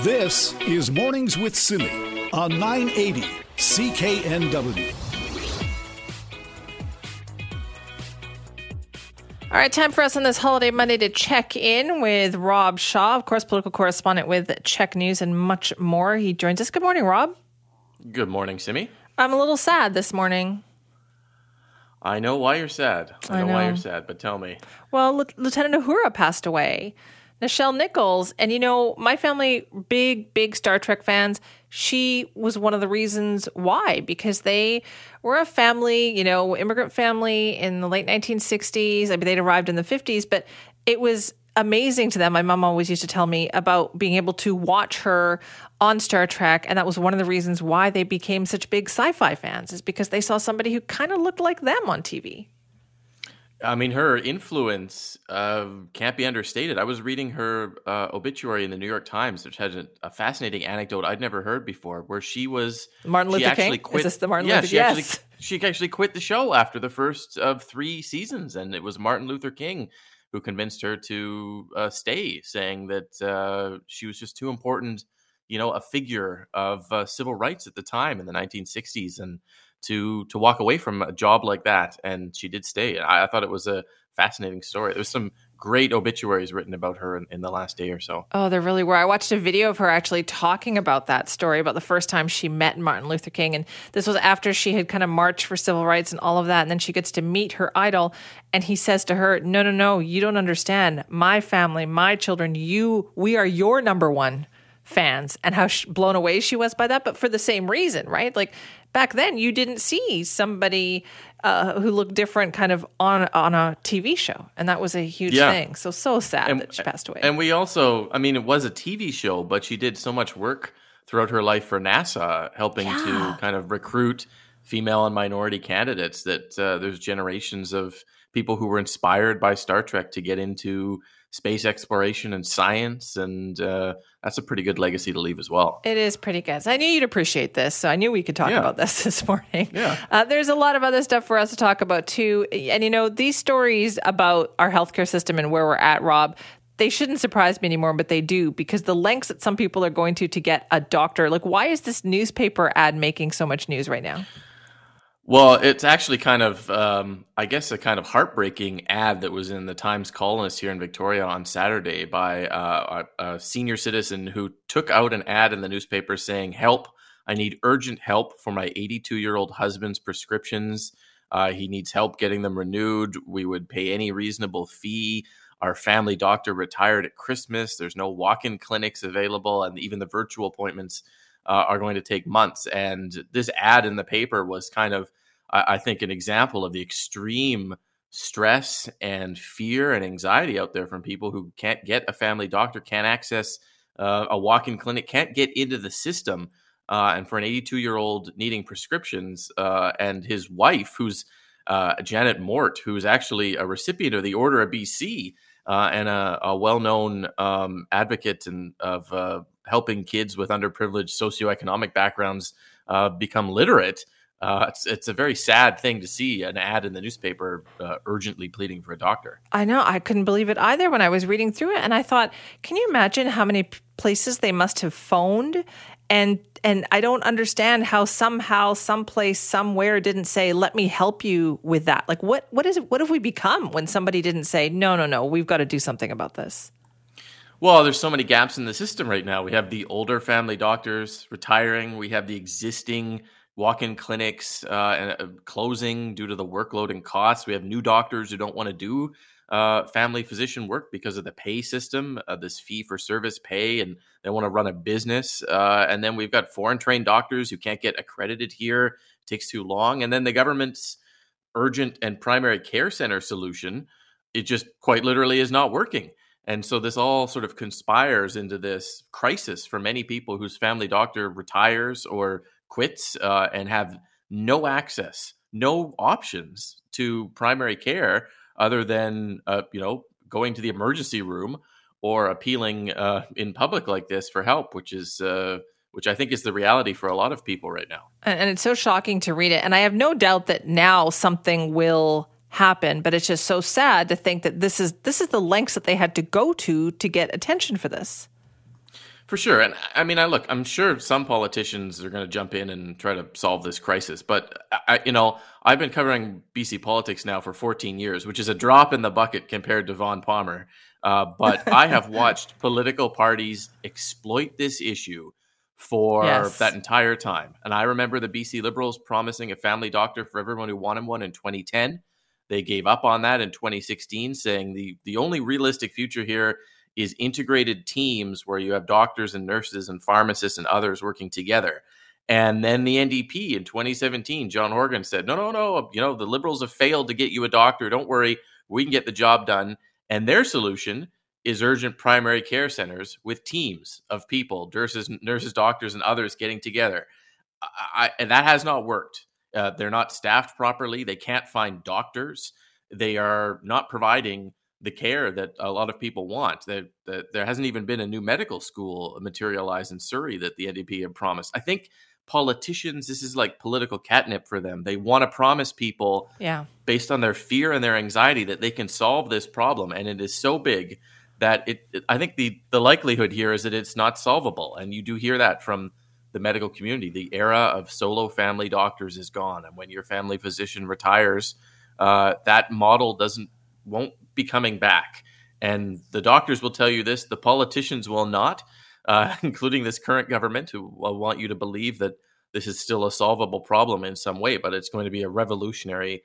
This is Mornings with Silly on 980 CKNW. All right, time for us on this holiday Monday to check in with Rob Shaw, of course, political correspondent with Czech News and much more. He joins us. Good morning, Rob. Good morning, Simi. I'm a little sad this morning. I know why you're sad. I know why you're sad, but tell me. Well, Lieutenant Uhura passed away. Nichelle Nichols, and you know, my family, big Star Trek fans. She was one of the reasons why, because they were a family, you know, immigrant family in the late 1960s. I mean, they'd arrived in the 50s, but it was amazing to them. My mom always used to tell me about being able to watch her on Star Trek, and that was one of the reasons why they became such big sci-fi fans, is because they saw somebody who kind of looked like them on TV. I mean, her influence can't be understated. I was reading her obituary in the New York Times, which had a fascinating anecdote I'd never heard before, where she was... Martin Luther King? Quit, is this the Martin Luther King? Yeah, she actually quit the show after the first of three seasons, and it was Martin Luther King who convinced her to stay, saying that she was just too important, you know, a figure of civil rights at the time in the 1960s, and to walk away from a job like that, and she did stay. I thought it was a fascinating story. There was some great obituaries written about her in the last day or so. Oh, there really were. I watched a video of her actually talking about that story, about the first time she met Martin Luther King, and this was after she had kind of marched for civil rights and all of that, and then she gets to meet her idol, and he says to her, no, you don't understand. My family, my children, we are your number one fans, and how blown away she was by that, but for the same reason, right? Like, back then, you didn't see somebody who looked different kind of on a TV show. And that was a huge thing. So sad that she passed away. And we also, I mean, it was a TV show, but she did so much work throughout her life for NASA, helping to kind of recruit female and minority candidates, that there's generations of people who were inspired by Star Trek to get into space exploration and science, and that's a pretty good legacy to leave as well. It is pretty good. So I knew you'd appreciate this, so I knew we could talk about this morning. Yeah. There's a lot of other stuff for us to talk about, too. And, you know, these stories about our healthcare system and where we're at, Rob, they shouldn't surprise me anymore, but they do, because the lengths that some people are going to get a doctor. Like, why is this newspaper ad making so much news right now? Well, it's actually kind of, I guess, a kind of heartbreaking ad that was in the Times Colonist here in Victoria on Saturday by a senior citizen who took out an ad in the newspaper saying, "Help, I need urgent help for my 82-year-old husband's prescriptions. He needs help getting them renewed. We would pay any reasonable fee. Our family doctor retired at Christmas. There's no walk-in clinics available, and even the virtual appointments are going to take months." And this ad in the paper was kind of, I think, an example of the extreme stress and fear and anxiety out there from people who can't get a family doctor, can't access a walk-in clinic, can't get into the system. And for an 82-year-old needing prescriptions, and his wife, who's Janet Mort, who's actually a recipient of the Order of BC, and a well-known advocate of helping kids with underprivileged socioeconomic backgrounds become literate. It's a very sad thing to see an ad in the newspaper urgently pleading for a doctor. I know. I couldn't believe it either when I was reading through it. And I thought, can you imagine how many places they must have phoned? And I don't understand how somehow, someplace, somewhere didn't say, "Let me help you with that." Like, what have we become when somebody didn't say, no, we've got to do something about this? Well, there's so many gaps in the system right now. We have the older family doctors retiring. We have the existing walk-in clinics closing due to the workload and costs. We have new doctors who don't want to do family physician work because of the pay system, this fee-for-service pay, and they want to run a business. And then we've got foreign-trained doctors who can't get accredited here. It takes too long. And then the government's urgent and primary care center solution, it just quite literally is not working. And so this all sort of conspires into this crisis for many people whose family doctor retires or quits and have no access, no options to primary care other than, going to the emergency room or appealing in public like this for help, which is... which I think is the reality for a lot of people right now. And it's so shocking to read it. And I have no doubt that now something will happen, but it's just so sad to think that this is the lengths that they had to go to get attention for this. For sure. And I mean, I'm sure some politicians are going to jump in and try to solve this crisis. But, I've been covering BC politics now for 14 years, which is a drop in the bucket compared to Vaughn Palmer. But I have watched political parties exploit this issue for that entire time. And I remember the BC Liberals promising a family doctor for everyone who wanted one in 2010. They gave up on that in 2016, saying the only realistic future here is integrated teams where you have doctors and nurses and pharmacists and others working together. And then the NDP in 2017, John Horgan said, no, the Liberals have failed to get you a doctor. Don't worry, we can get the job done. And their solution is urgent primary care centers with teams of people, nurses, doctors, and others getting together. And that has not worked. They're not staffed properly. They can't find doctors. They are not providing the care that a lot of people want. There hasn't even been a new medical school materialized in Surrey that the NDP had promised. I think politicians, this is like political catnip for them. They want to promise people based on their fear and their anxiety that they can solve this problem. And it is so big that I think the likelihood here is that it's not solvable. And you do hear that from the medical community. The era of solo family doctors is gone. And when your family physician retires, that model won't be coming back. And the doctors will tell you this, the politicians will not, including this current government, who will want you to believe that this is still a solvable problem in some way, but it's going to be a revolutionary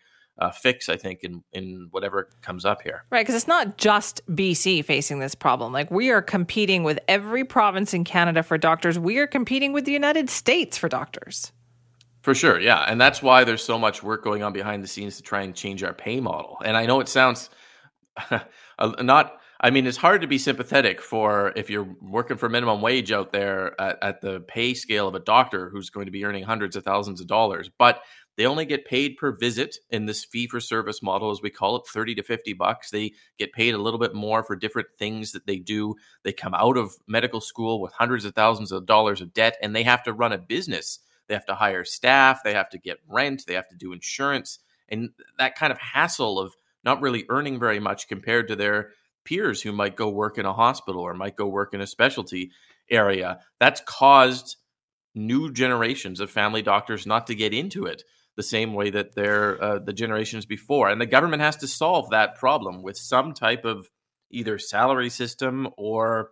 fix, I think, in whatever comes up here. Right, because it's not just BC facing this problem. Like, we are competing with every province in Canada for doctors. We are competing with the United States for doctors. For sure, yeah. And that's why there's so much work going on behind the scenes to try and change our pay model. And I know it sounds it's hard to be sympathetic for if you're working for minimum wage out there at the pay scale of a doctor who's going to be earning hundreds of thousands of dollars, but they only get paid per visit in this fee-for-service model, as we call it, $30 to $50. They get paid a little bit more for different things that they do. They come out of medical school with hundreds of thousands of dollars of debt, and they have to run a business. They have to hire staff. They have to get rent. They have to do insurance. And that kind of hassle of not really earning very much compared to their peers who might go work in a hospital or might go work in a specialty area, that's caused new generations of family doctors not to get into it the same way that they're the generations before. And the government has to solve that problem with some type of either salary system or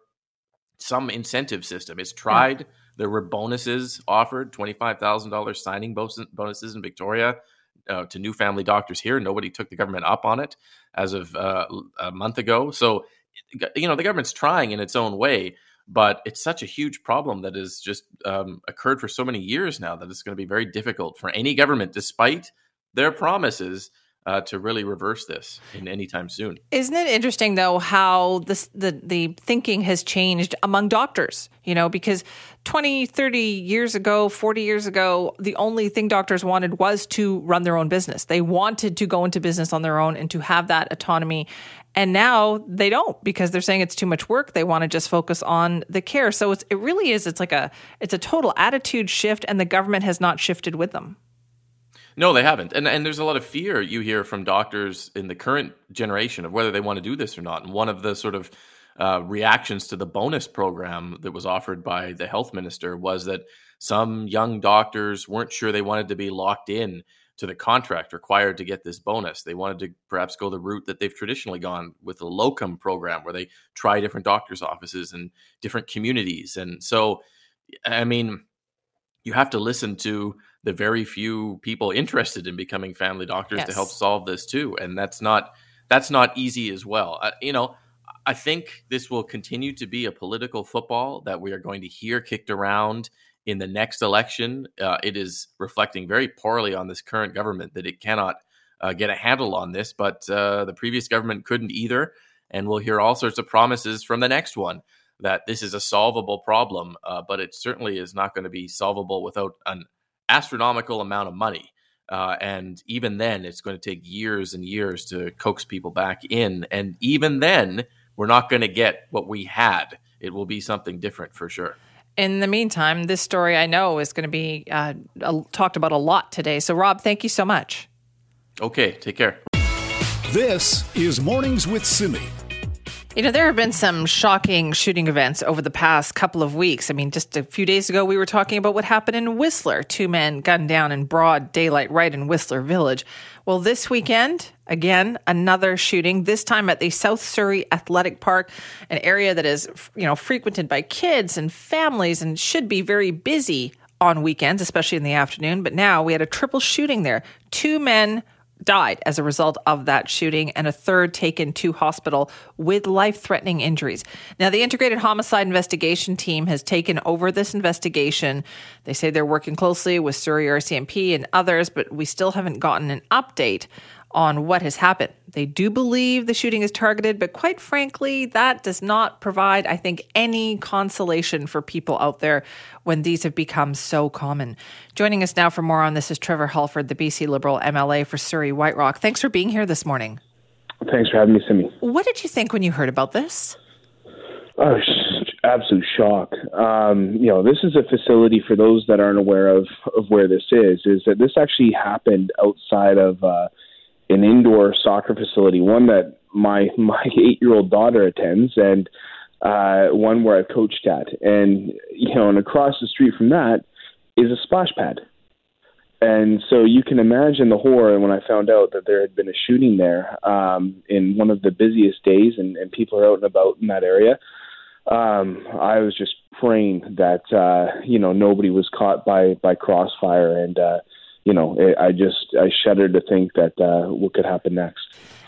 some incentive system. It's tried. Mm-hmm. There were bonuses offered, $25,000 signing bonuses in Victoria to new family doctors here. Nobody took the government up on it as of a month ago. So, the government's trying in its own way, but it's such a huge problem that has just occurred for so many years now that it's going to be very difficult for any government, despite their promises, to really reverse this in any time soon. Isn't it interesting, though, how the thinking has changed among doctors? Because 20, 30 years ago, 40 years ago, the only thing doctors wanted was to run their own business. They wanted to go into business on their own and to have that autonomy. And now they don't, because they're saying it's too much work. They want to just focus on the care. So it's a total attitude shift, and the government has not shifted with them. No, they haven't. And there's a lot of fear you hear from doctors in the current generation of whether they want to do this or not. And one of the sort of reactions to the bonus program that was offered by the health minister was that some young doctors weren't sure they wanted to be locked in to the contract required to get this bonus. They wanted to perhaps go the route that they've traditionally gone with the locum program, where they try different doctors' offices and different communities. And so, you have to listen to the very few people interested in becoming family doctors to help solve this too. And that's not easy as well. I think this will continue to be a political football that we are going to hear kicked around in the next election. It is reflecting very poorly on this current government that it cannot get a handle on this, but the previous government couldn't either. And we'll hear all sorts of promises from the next one that this is a solvable problem, but it certainly is not going to be solvable without an astronomical amount of money. And even then, it's going to take years and years to coax people back in. And even then, we're not going to get what we had. It will be something different for sure. In the meantime, this story I know is going to be talked about a lot today. So, Rob, thank you so much. Okay, take care. This is Mornings with Simi. You know, there have been some shocking shooting events over the past couple of weeks. I mean, just a few days ago, we were talking about what happened in Whistler. 2 men gunned down in broad daylight right in Whistler Village. Well, this weekend, again, another shooting, this time at the South Surrey Athletic Park, an area that is, you know, frequented by kids and families and should be very busy on weekends, especially in the afternoon. But now we had a triple shooting there. 2 men died as a result of that shooting, and a third taken to hospital with life-threatening injuries. Now, the Integrated Homicide Investigation Team has taken over this investigation. They say they're working closely with Surrey RCMP and others, but we still haven't gotten an update on what has happened. They do believe the shooting is targeted, but quite frankly, that does not provide, I think, any consolation for people out there when these have become so common. Joining us now for more on this is Trevor Halford, the BC Liberal MLA for Surrey White Rock. Thanks for being here this morning. Thanks for having me, Simi. What did you think when you heard about this? Oh, absolute shock. You know, this is a facility, for those that aren't aware of where this is that this actually happened outside of an indoor soccer facility, one that my 8-year-old daughter attends, and one where I've coached at. And, you know, and across the street from that is a splash pad. And so you can imagine the horror when I found out that there had been a shooting there in one of the busiest days, and people are out and about in that area. I was just praying that, you know, nobody was caught by crossfire, and, you know, I shudder to think that what could happen next.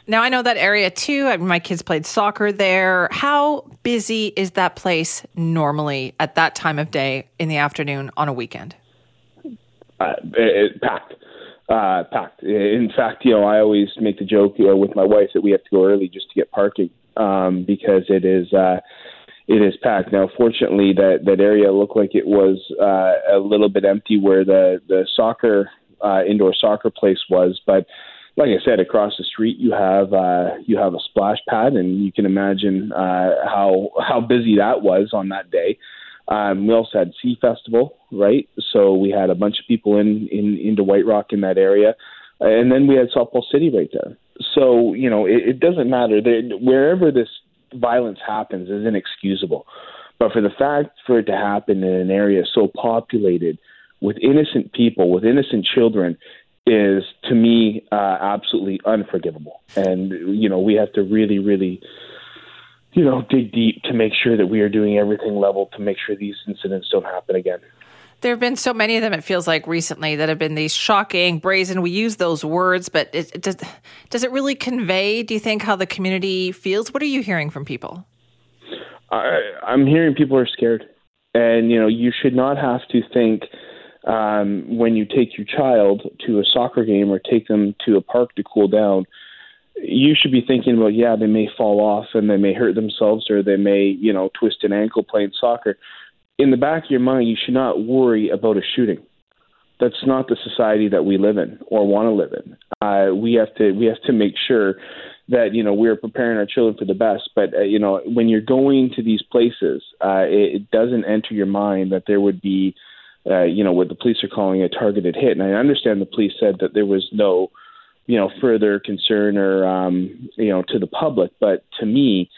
Now, I know that area too. I mean, my kids played soccer there. How busy is that place normally at that time of day in the afternoon on a weekend? Packed. In fact, you know, I always make the joke, you know, with my wife that we have to go early just to get parking because it is packed. Now, fortunately, that area looked like it was a little bit empty where the soccer indoor soccer place was, but like I said, across the street you have a splash pad, and you can imagine how busy that was on that day. We also had Sea Festival, right? So we had a bunch of people into White Rock in that area, and then we had SouthPointe City right there. So you know it doesn't matter wherever this violence happens is inexcusable, but for it to happen in an area so populated with innocent people, with innocent children, is, to me, absolutely unforgivable. And, you know, we have to really, really, you know, dig deep to make sure that we are doing everything level to make sure these incidents don't happen again. There have been so many of them, it feels like, recently that have been these shocking, brazen, we use those words, but does it really convey, do you think, how the community feels? What are you hearing from people? I'm hearing people are scared. And, you know, you should not have to think when you take your child to a soccer game or take them to a park to cool down, you should be thinking about, yeah, they may fall off and they may hurt themselves or they may, you know, twist an ankle playing soccer. In the back of your mind, you should not worry about a shooting. That's not the society that we live in or want to live in. We have to make sure that, you know, we're preparing our children for the best. But, you know, when you're going to these places, it doesn't enter your mind that there would be, you know, what the police are calling a targeted hit. And I understand the police said that there was no, you know, further concern or, you know, to the public. But to me,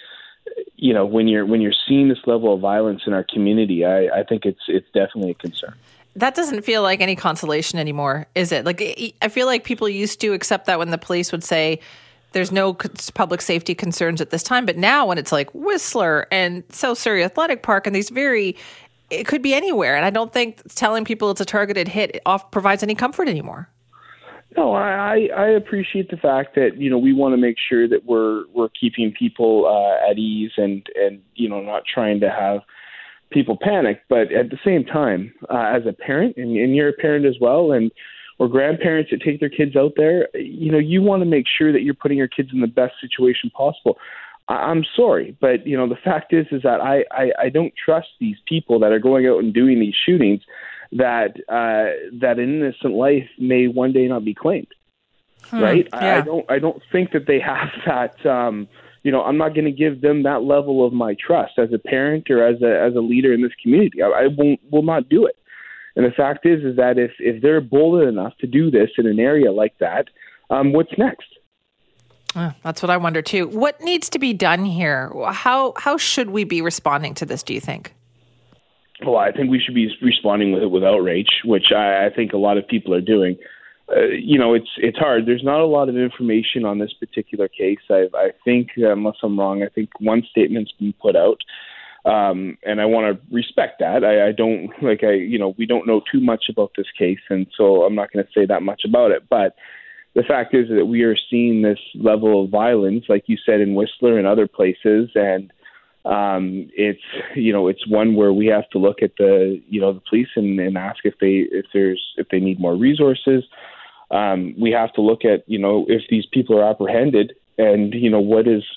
you know, when you're seeing this level of violence in our community, I think it's definitely a concern. That doesn't feel like any consolation anymore, is it? Like, I feel like people used to accept that when the police would say there's no public safety concerns at this time. But now when it's like Whistler and South Surrey Athletic Park and these very, it could be anywhere. And I don't think telling people it's a targeted hit provides any comfort anymore. No, I appreciate the fact that, you know, we want to make sure that we're keeping people at ease and, you know, not trying to have people panic. But at the same time, as a parent, and you're a parent as well, and or grandparents that take their kids out there, you know, you want to make sure that you're putting your kids in the best situation possible. I'm sorry, but, you know, the fact is that I don't trust these people that are going out and doing these shootings, that an innocent life may one day not be claimed, right? Yeah. I don't think that they have that. You know, I'm not going to give them that level of my trust as a parent or as a leader in this community. I will not do it. And the fact is that if they're bold enough to do this in an area like that, what's next? That's what I wonder too. What needs to be done here? How should we be responding to this, do you think? Well, I think we should be responding with outrage, which I think a lot of people are doing. It's hard. There's not a lot of information on this particular case. I think, unless I'm wrong, I think one statement's been put out, and I want to respect that. We don't know too much about this case, and so I'm not going to say that much about it. But the fact is that we are seeing this level of violence, like you said, in Whistler and other places, and it's one where we have to look at the police and ask if they need more resources. We have to look at, if these people are apprehended and,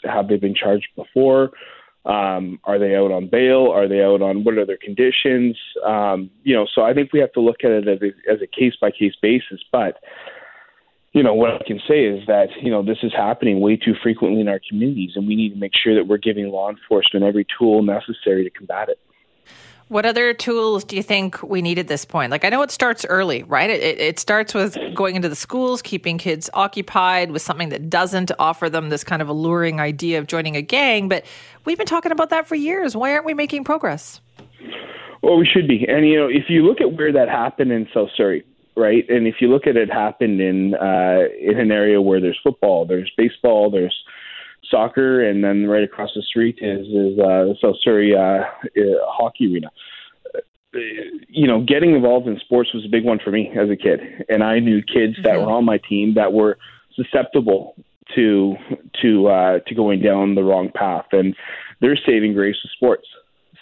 have they been charged before? Are they out on bail? Are they out on what are their conditions? So I think we have to look at it as a case by case basis. But, what I can say is that, this is happening way too frequently in our communities, and we need to make sure that we're giving law enforcement every tool necessary to combat it. What other tools do you think we need at this point? Like, I know it starts early, right? It starts with going into the schools, keeping kids occupied with something that doesn't offer them this kind of alluring idea of joining a gang. But we've been talking about that for years. Why aren't we making progress? Well, we should be. And, if you look at where that happened in South Surrey, right? And if you look at it happened in an area where there's football, there's baseball, there's soccer, and then right across the street is the South Surrey hockey arena. Getting involved in sports was a big one for me as a kid, and I knew kids that were on my team that were susceptible to going down the wrong path, and their saving grace was sports.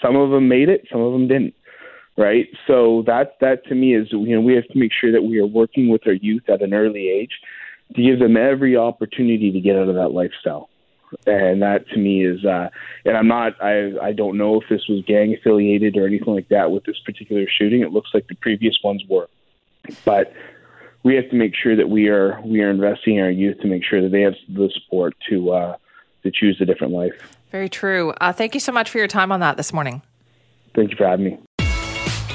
Some of them made it, some of them didn't. Right, so that to me is, we have to make sure that we are working with our youth at an early age to give them every opportunity to get out of that lifestyle. And that to me is, and I'm not, I don't know if this was gang affiliated or anything like that with this particular shooting. It looks like the previous ones were, but we have to make sure that we are investing in our youth to make sure that they have the support to choose a different life. Very true. Thank you so much for your time on that this morning. Thank you for having me.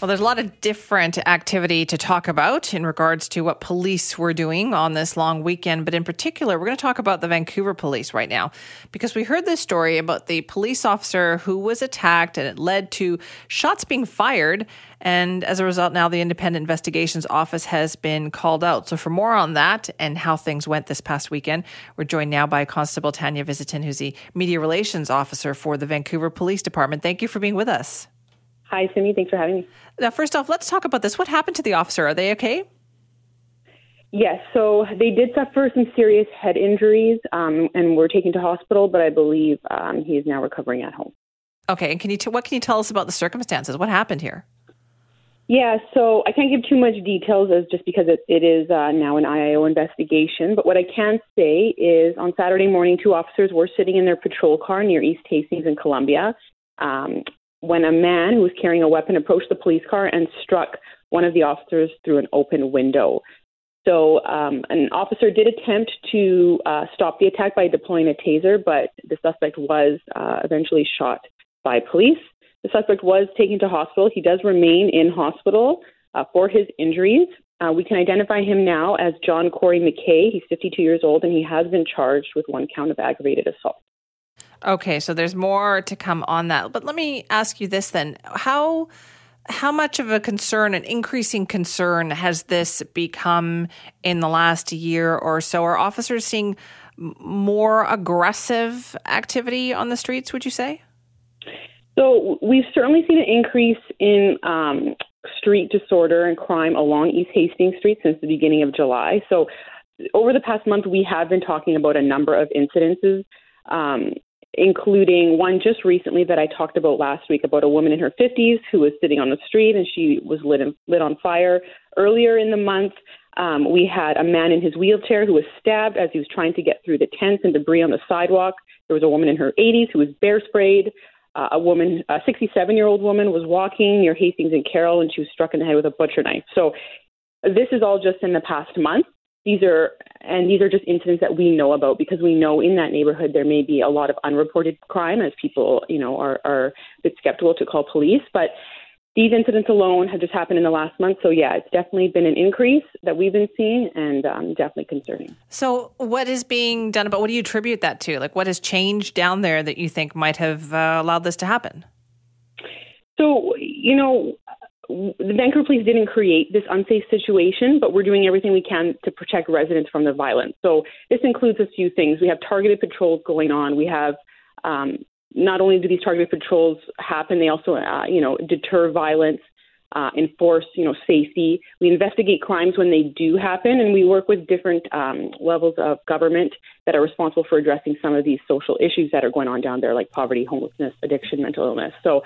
Well, there's a lot of different activity to talk about in regards to what police were doing on this long weekend. But in particular, we're going to talk about the Vancouver police right now, because we heard this story about the police officer who was attacked, and it led to shots being fired. And as a result, now the Independent Investigations Office has been called out. So for more on that and how things went this past weekend, we're joined now by Constable Tanya Visitin, who's the Media Relations Officer for the Vancouver Police Department. Thank you for being with us. Hi, Simi. Thanks for having me. Now, first off, let's talk about this. What happened to the officer? Are they okay? Yes. So they did suffer some serious head injuries and were taken to hospital, but I believe he is now recovering at home. Okay. And what can you tell us about the circumstances? What happened here? Yeah. So I can't give too much details just because it is now an IAO investigation. But what I can say is on Saturday morning, two officers were sitting in their patrol car near East Hastings in Columbia. When a man who was carrying a weapon approached the police car and struck one of the officers through an open window. So an officer did attempt to stop the attack by deploying a taser, but the suspect was eventually shot by police. The suspect was taken to hospital. He does remain in hospital for his injuries. We can identify him now as John Corey McKay. He's 52 years old, and he has been charged with one count of aggravated assault. Okay, so there's more to come on that. But let me ask you this then. How much of a concern, an increasing concern, has this become in the last year or so? Are officers seeing more aggressive activity on the streets, would you say? So we've certainly seen an increase in street disorder and crime along East Hastings Street since the beginning of July. So over the past month, we have been talking about a number of incidences, including one just recently that I talked about last week about a woman in her 50s who was sitting on the street and she was lit on fire. Earlier in the month, we had a man in his wheelchair who was stabbed as he was trying to get through the tents and debris on the sidewalk. There was a woman in her 80s who was bear sprayed. A 67-year-old woman was walking near Hastings and Carroll, and she was struck in the head with a butcher knife. So this is all just in the past month. These are just incidents that we know about because we know in that neighborhood there may be a lot of unreported crime as people, are a bit skeptical to call police. But These incidents alone have just happened in the last month. So, yeah, it's definitely been an increase that we've been seeing, and definitely concerning. So what is being done about, what do you attribute that to? Like, what has changed down there that you think might have allowed this to happen? So, you know, the Vancouver Police didn't create this unsafe situation, but we're doing everything we can to protect residents from the violence. So this includes a few things. We have targeted patrols going on. We have... Not only do these targeted patrols happen, they also, deter violence, enforce, safety. We investigate crimes when they do happen, and we work with different levels of government that are responsible for addressing some of these social issues that are going on down there, like poverty, homelessness, addiction, mental illness. So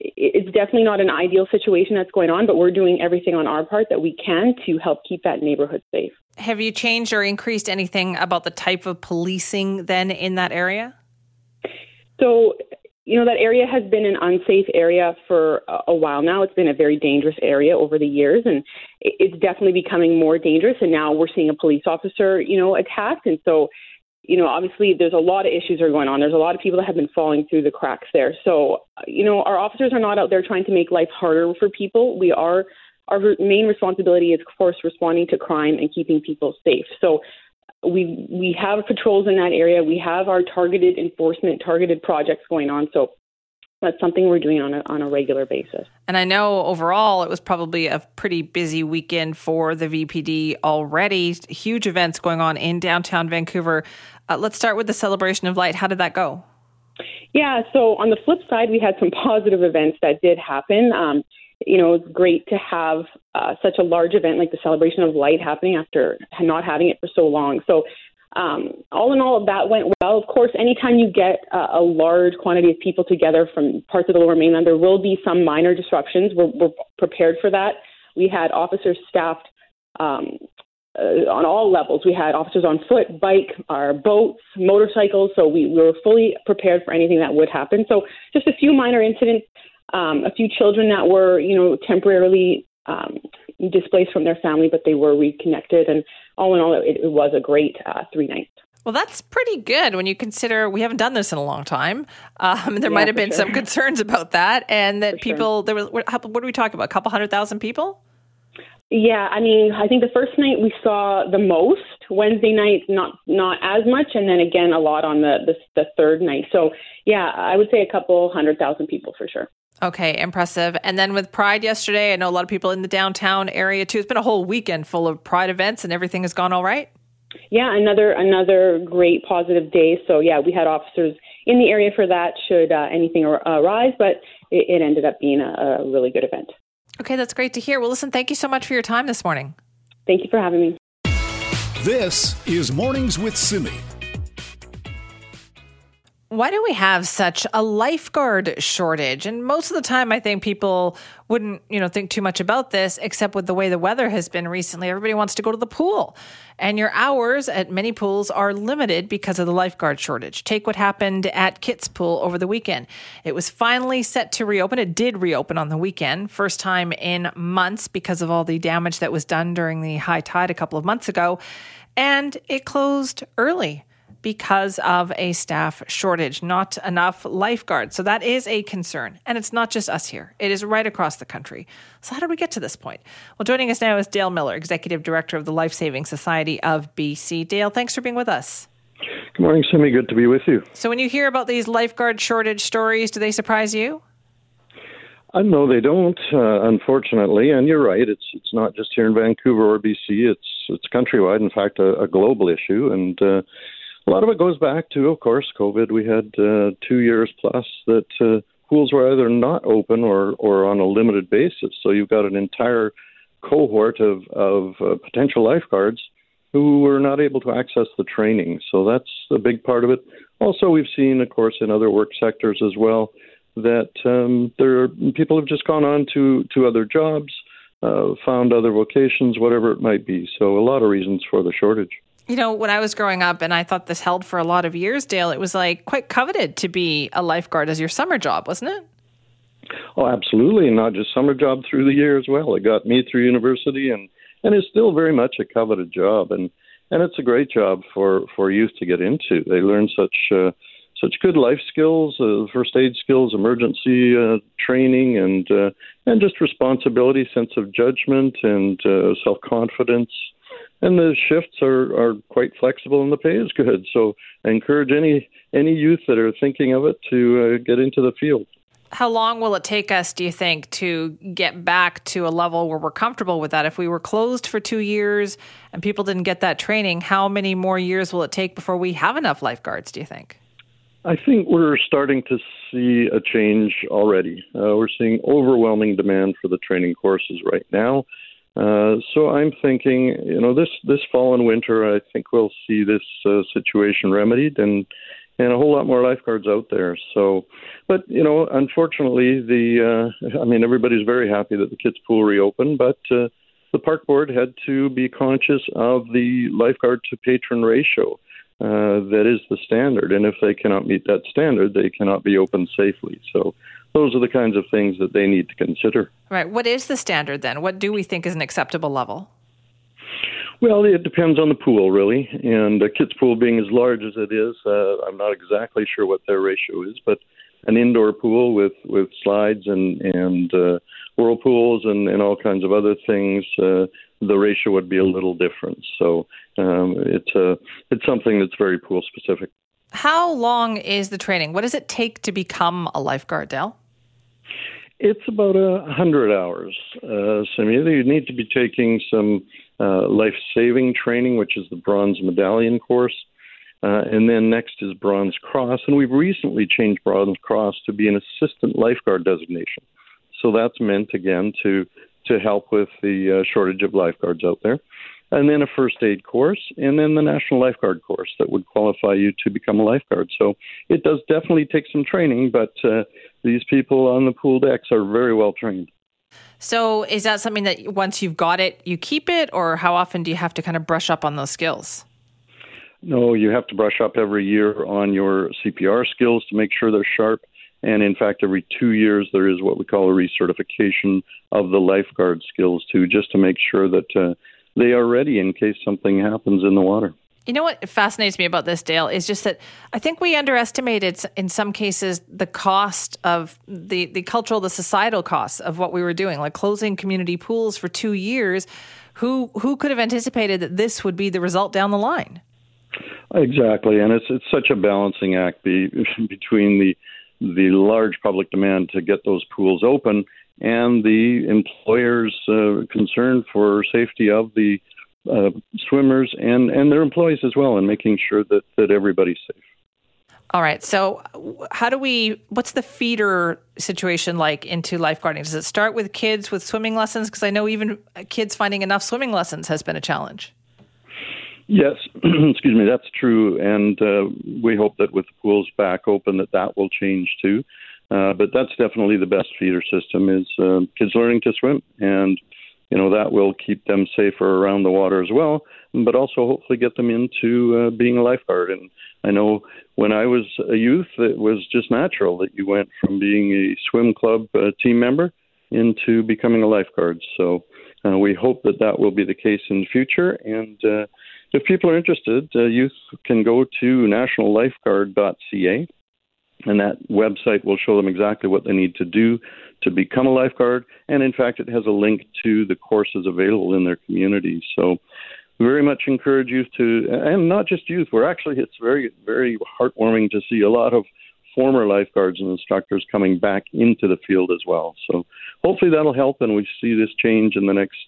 it's definitely not an ideal situation that's going on, but we're doing everything on our part that we can to help keep that neighborhood safe. Have you changed or increased anything about the type of policing then in that area? So, that area has been an unsafe area for a while now. It's been a very dangerous area over the years, and it's definitely becoming more dangerous. And now we're seeing a police officer, attacked. And so, obviously there's a lot of issues that are going on. There's a lot of people that have been falling through the cracks there. So, our officers are not out there trying to make life harder for people. Our main responsibility is, of course, responding to crime and keeping people safe. So, We have patrols in that area. We have our targeted enforcement, targeted projects going on. So that's something we're doing on a regular basis. And I know overall it was probably a pretty busy weekend for the VPD already. Huge events going on in downtown Vancouver. Let's start with the Celebration of Light. How did that go? Yeah, so on the flip side, we had some positive events that did happen. It's great to have such a large event like the Celebration of Light happening after not having it for so long. So all in all, that went well. Of course, anytime you get a large quantity of people together from parts of the Lower Mainland, there will be some minor disruptions. We're prepared for that. We had officers staffed on all levels. We had officers on foot, bike, our boats, motorcycles. So we were fully prepared for anything that would happen. So just a few minor incidents. A few children that were, temporarily displaced from their family, but they were reconnected. And all in all, it was a great 3 nights. Well, that's pretty good when you consider we haven't done this in a long time. There might have been some concerns about that, and that people, there was, what do we talk about, a couple 100,000 people? Yeah, I think the first night we saw the most. Wednesday night, not as much, and then again a lot on the third night. So yeah, I would say a couple 100,000 people for sure. Okay, impressive. And then with Pride yesterday, I know a lot of people in the downtown area too. It's been a whole weekend full of Pride events, and everything has gone all right? Yeah, another great positive day. So yeah, we had officers in the area for that should anything arise, but it ended up being a really good event. Okay, that's great to hear. Well, listen, thank you so much for your time this morning. Thank you for having me. This is Mornings with Simi. Why do we have such a lifeguard shortage? And most of the time, I think people wouldn't, think too much about this, except with the way the weather has been recently. Everybody wants to go to the pool, and your hours at many pools are limited because of the lifeguard shortage. Take what happened at Kits Pool over the weekend. It was finally set to reopen. It did reopen on the weekend, first time in months because of all the damage that was done during the high tide a couple of months ago, and it closed early because of a staff shortage, not enough lifeguards. So that is a concern. And it's not just us here. It is right across the country. So how did we get to this point? Well, joining us now is Dale Miller, Executive Director of the Lifesaving Society of BC. Dale, thanks for being with us. Good morning, Simi. Good to be with you. So when you hear about these lifeguard shortage stories, do they surprise you? No, they don't, unfortunately. And you're right. It's not just here in Vancouver or BC. It's countrywide, in fact, a global issue. And a lot of it goes back to, of course, COVID. We had 2 years plus that pools were either not open or on a limited basis. So you've got an entire cohort of potential lifeguards who were not able to access the training. So that's a big part of it. Also, we've seen, of course, in other work sectors as well, that people have just gone on to other jobs, found other vocations, whatever it might be. So a lot of reasons for the shortage. When I was growing up, and I thought this held for a lot of years, Dale, it was like quite coveted to be a lifeguard as your summer job, wasn't it? Oh, absolutely. Not just summer job, through the year as well. It got me through university, and it's still very much a coveted job. And it's a great job for youth to get into. They learn such such good life skills, first aid skills, emergency training, and just responsibility, sense of judgment, and self-confidence. And the shifts are quite flexible, and the pay is good. So I encourage any youth that are thinking of it to get into the field. How long will it take us, do you think, to get back to a level where we're comfortable with that? If we were closed for 2 years and people didn't get that training, how many more years will it take before we have enough lifeguards, do you think? I think we're starting to see a change already. We're seeing overwhelming demand for the training courses right now. So I'm thinking, this fall and winter, I think we'll see this situation remedied and a whole lot more lifeguards out there. So, but, unfortunately, everybody's very happy that the Kits Pool reopened, but the park board had to be conscious of the lifeguard to patron ratio. That is the standard. And if they cannot meet that standard, they cannot be open safely. So those are the kinds of things that they need to consider. Right. What is the standard then? What do we think is an acceptable level? Well, it depends on the pool, really. And the Kits Pool being as large as it is, I'm not exactly sure what their ratio is, but an indoor pool with slides and whirlpools and all kinds of other things, the ratio would be a little different. So it's something that's very pool specific. How long is the training? What does it take to become a lifeguard, Dale? It's about 100 hours. So you need to be taking some life-saving training, which is the Bronze Medallion course. And then next is Bronze Cross. And we've recently changed Bronze Cross to be an assistant lifeguard designation. So that's meant, again, to help with the shortage of lifeguards out there. And then a first aid course, and then the National Lifeguard course that would qualify you to become a lifeguard. So it does definitely take some training, but these people on the pool decks are very well trained. So is that something that once you've got it, you keep it, or how often do you have to kind of brush up on those skills? No, you have to brush up every year on your CPR skills to make sure they're sharp. And in fact, every 2 years, there is what we call a recertification of the lifeguard skills, too, just to make sure that they are ready in case something happens in the water. You know what fascinates me about this, Dale, is just that I think we underestimated, in some cases, the cost of the cultural, the societal costs of what we were doing, like closing community pools for 2 years. Who could have anticipated that this would be the result down the line? Exactly. And it's such a balancing act between the large public demand to get those pools open and the employers' concern for safety of the swimmers and their employees as well, and making sure that everybody's safe. All right. So what's the feeder situation like into lifeguarding? Does it start with kids with swimming lessons? Because I know even kids finding enough swimming lessons has been a challenge. Yes, excuse me, that's true. And we hope that with the pools back open that will change too. But that's definitely the best feeder system is kids learning to swim. And, that will keep them safer around the water as well, but also hopefully get them into being a lifeguard. And I know when I was a youth, it was just natural that you went from being a swim club team member into becoming a lifeguard. So we hope that will be the case in the future. And if people are interested, youth can go to nationallifeguard.ca, and that website will show them exactly what they need to do to become a lifeguard. And in fact, it has a link to the courses available in their community. So very much encourage youth to, and not just youth, it's very, very heartwarming to see a lot of former lifeguards and instructors coming back into the field as well. So hopefully that'll help, and we see this change in the next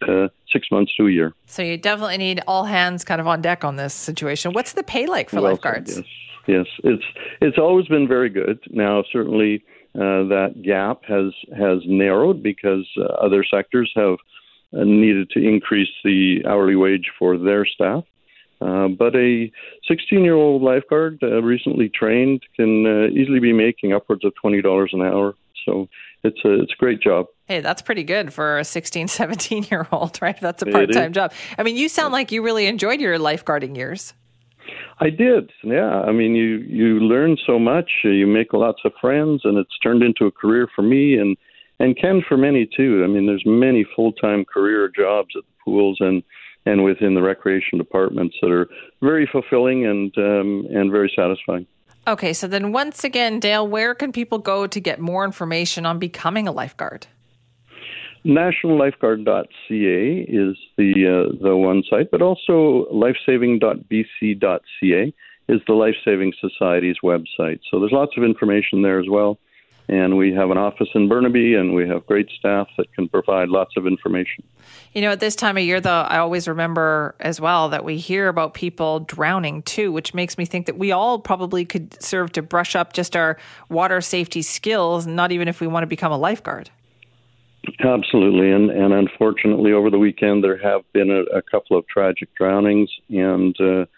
6 months to a year. So you definitely need all hands kind of on deck on this situation. What's the pay like for lifeguards? Yes, it's always been very good. Now, certainly that gap has narrowed because other sectors have needed to increase the hourly wage for their staff. But a 16-year-old lifeguard recently trained can easily be making upwards of $20 an hour. So it's a great job. Hey, that's pretty good for a 16, 17-year-old, right? That's a part-time job. I mean, you sound like you really enjoyed your lifeguarding years. I did, yeah. I mean, you learn so much. You make lots of friends, and it's turned into a career for me and Ken for many, too. I mean, there's many full-time career jobs at the pools and within the recreation departments that are very fulfilling and very satisfying. Okay, so then once again, Dale, where can people go to get more information on becoming a lifeguard? Nationallifeguard.ca is the one site, but also lifesaving.bc.ca is the Lifesaving Society's website. So there's lots of information there as well. And we have an office in Burnaby, and we have great staff that can provide lots of information. You know, at this time of year, though, I always remember as well that we hear about people drowning too, which makes me think that we all probably could serve to brush up just our water safety skills, not even if we want to become a lifeguard. Absolutely. And unfortunately, over the weekend, there have been a couple of tragic drownings, and the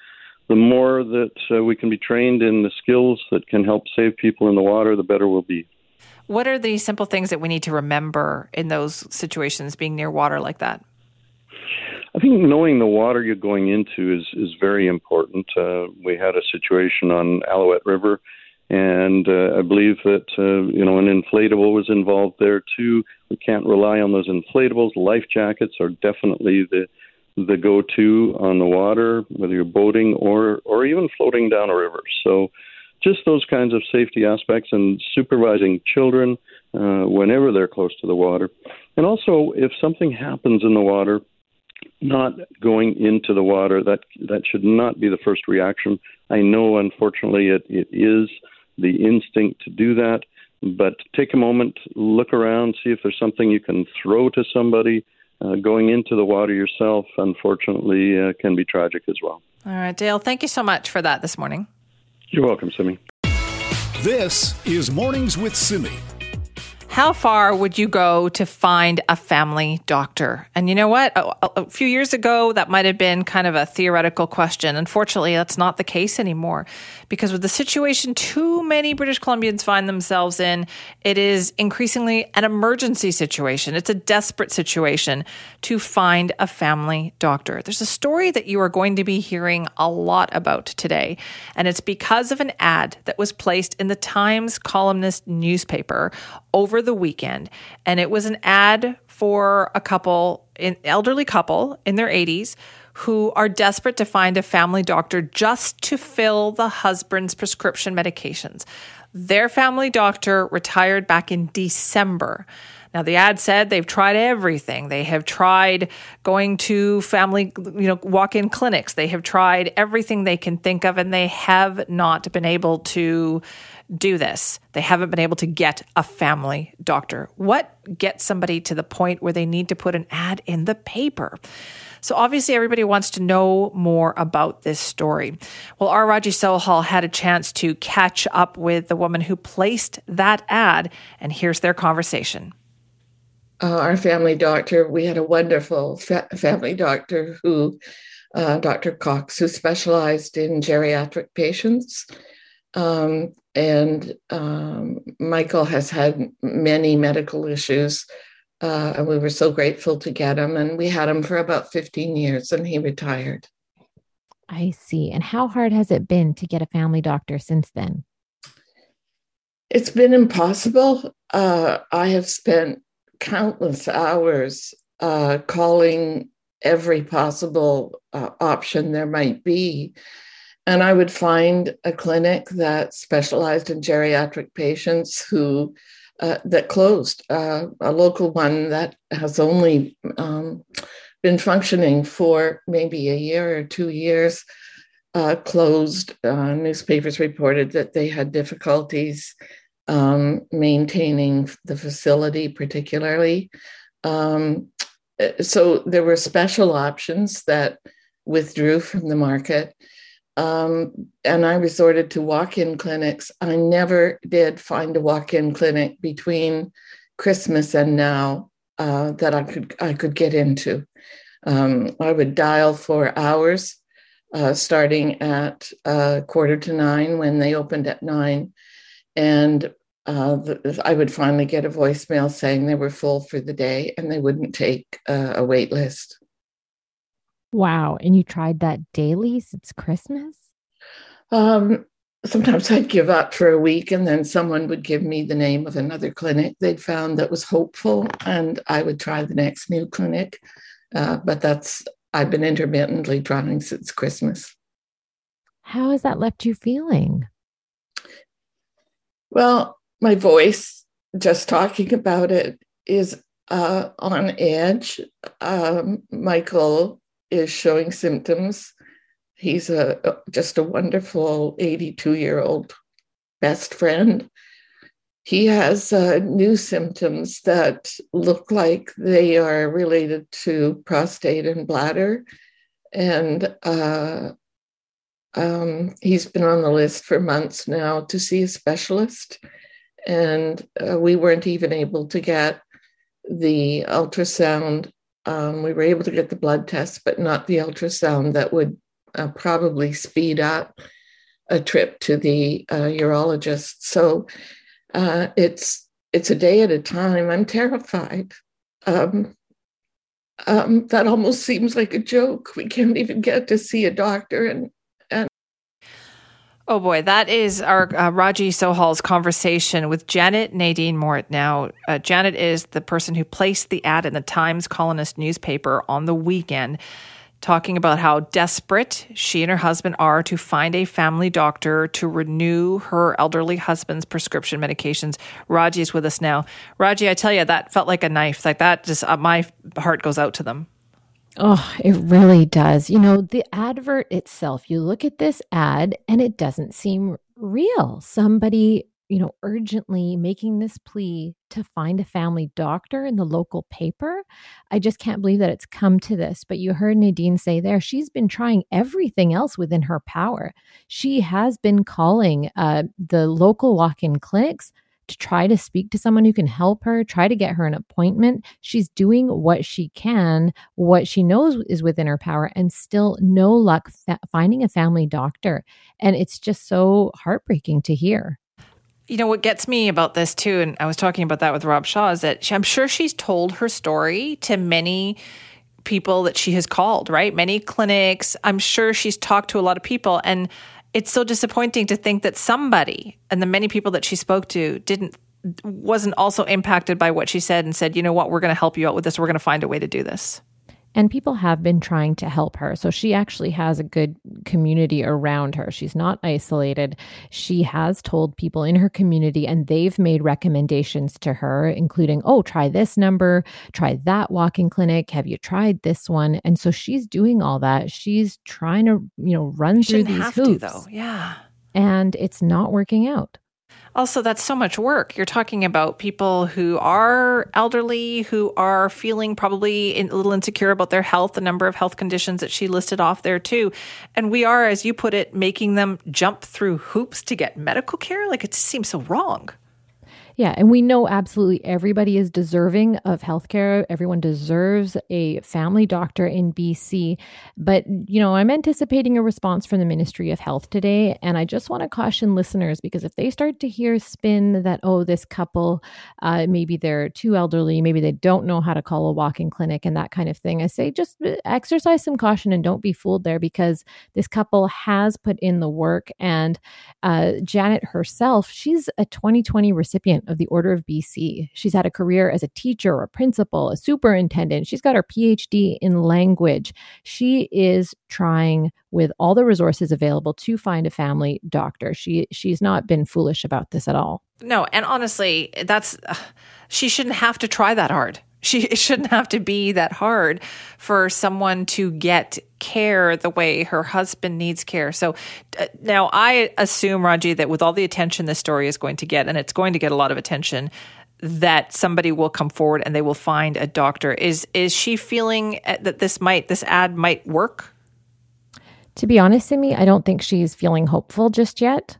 more that we can be trained in the skills that can help save people in the water, the better we'll be. What are the simple things that we need to remember in those situations, being near water like that? I think knowing the water you're going into is very important. We had a situation on Alouette River, and I believe that an inflatable was involved there too. We can't rely on those inflatables. Life jackets are definitely the go-to on the water, whether you're boating or even floating down a river. So just those kinds of safety aspects, and supervising children whenever they're close to the water. And also, if something happens in the water, not going into the water, that should not be the first reaction. I know, unfortunately, it is the instinct to do that, but take a moment, look around, see if there's something you can throw to somebody. Going into the water yourself, unfortunately, can be tragic as well. All right, Dale, thank you so much for that this morning. You're welcome, Simi. This is Mornings with Simi. How far would you go to find a family doctor? And you know what? A few years ago, that might have been kind of a theoretical question. Unfortunately, that's not the case anymore, because with the situation too many British Columbians find themselves in, it is increasingly an emergency situation. It's a desperate situation to find a family doctor. There's a story that you are going to be hearing a lot about today, and it's because of an ad that was placed in the Times Colonist newspaper over the weekend. And it was an ad for an elderly couple in their 80s who are desperate to find a family doctor just to fill the husband's prescription medications. Their family doctor retired back in December. Now, the ad said they've tried everything. They have tried going to family, walk-in clinics. They have tried everything they can think of, and they have not been able to do this. They haven't been able to get a family doctor. What gets somebody to the point where they need to put an ad in the paper? So obviously everybody wants to know more about this story. Well, our Raji Sohal had a chance to catch up with the woman who placed that ad, and here's their conversation. Our family doctor, we had a wonderful family doctor who, Dr. Cox, who specialized in geriatric patients. And Michael has had many medical issues, and we were so grateful to get him. And we had him for about 15 years, and he retired. I see. And how hard has it been to get a family doctor since then? It's been impossible. I have spent countless hours calling every possible option there might be. And I would find a clinic that specialized in geriatric patients that closed, a local one that has only been functioning for maybe a year or 2 years, closed. Newspapers reported that they had difficulties maintaining the facility, particularly. So there were special options that withdrew from the market. And I resorted to walk-in clinics. I never did find a walk-in clinic between Christmas and now that I could get into. I would dial for hours, starting at 8:45 when they opened at 9:00, and I would finally get a voicemail saying they were full for the day and they wouldn't take a wait list. Wow. And you tried that daily since Christmas? Sometimes I'd give up for a week, and then someone would give me the name of another clinic they'd found that was hopeful, and I would try the next new clinic. But I've been intermittently trying since Christmas. How has that left you feeling? Well, my voice, just talking about it, is on edge. Michael is showing symptoms. He's just a wonderful 82-year-old best friend. He has new symptoms that look like they are related to prostate and bladder. And he's been on the list for months now to see a specialist. And we weren't even able to get the ultrasound. We were able to get the blood test, but not the ultrasound that would probably speed up a trip to the urologist. So it's a day at a time. I'm terrified. That almost seems like a joke. We can't even get to see a doctor. And oh boy, that is our Raji Sohal's conversation with Janet Nadine Mort. Now, Janet is the person who placed the ad in the Times Colonist newspaper on the weekend, talking about how desperate she and her husband are to find a family doctor to renew her elderly husband's prescription medications. Raji's with us now. Raji, I tell you, that felt like a knife. Like that just, my heart goes out to them. Oh, it really does. You know, the advert itself, you look at this ad and it doesn't seem real. Somebody, you know, urgently making this plea to find a family doctor in the local paper. I just can't believe that it's come to this. But you heard Nadine say there, she's been trying everything else within her power. She has been calling the local walk-in clinics to try to speak to someone who can help her, try to get her an appointment. She's doing what she can, what she knows is within her power, and still no luck finding a family doctor. And it's just so heartbreaking to hear. You know, what gets me about this too, and I was talking about that with Rob Shaw, is that I'm sure she's told her story to many people that she has called, right? Many clinics. I'm sure she's talked to a lot of people. And it's so disappointing to think that somebody, and the many people that she spoke to, wasn't also impacted by what she said and said, you know what, we're going to help you out with this. We're going to find a way to do this. And people have been trying to help her. So she actually has a good community around her. She's not isolated. She has told people in her community and they've made recommendations to her, including, oh, try this number, try that walk-in clinic. Have you tried this one? And so she's doing all that. She's trying to, you know, run through these hoops. Shouldn't have to, though. Yeah. And it's not working out. Also, that's so much work. You're talking about people who are elderly, who are feeling probably a little insecure about their health, the number of health conditions that she listed off there too. And we are, as you put it, making them jump through hoops to get medical care. Like, it seems so wrong. Yeah. And we know absolutely everybody is deserving of healthcare. Everyone deserves a family doctor in BC. But, you know, I'm anticipating a response from the Ministry of Health today. And I just want to caution listeners, because if they start to hear spin that, oh, this couple, maybe they're too elderly, maybe they don't know how to call a walk-in clinic and that kind of thing, I say just exercise some caution and don't be fooled there, because this couple has put in the work. And Janet herself, she's a 2020 recipient of the Order of BC. She's had a career as a teacher, a principal, a superintendent. She's got her PhD in language. She is trying with all the resources available to find a family doctor. She's not been foolish about this at all. No, and honestly, that's she shouldn't have to try that hard. It shouldn't have to be that hard for someone to get care the way her husband needs care. So now I assume, Raji, that with all the attention this story is going to get, and it's going to get a lot of attention, that somebody will come forward and they will find a doctor. Is she feeling that this ad might work? To be honest, Simi, I don't think she's feeling hopeful just yet.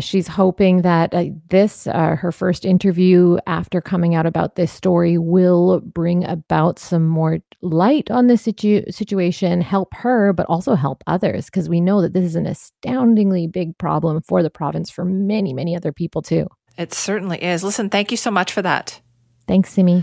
She's hoping that her first interview after coming out about this story will bring about some more light on this situation, help her, but also help others, because we know that this is an astoundingly big problem for the province, for many, many other people too. It certainly is. Listen, thank you so much for that. Thanks, Simi.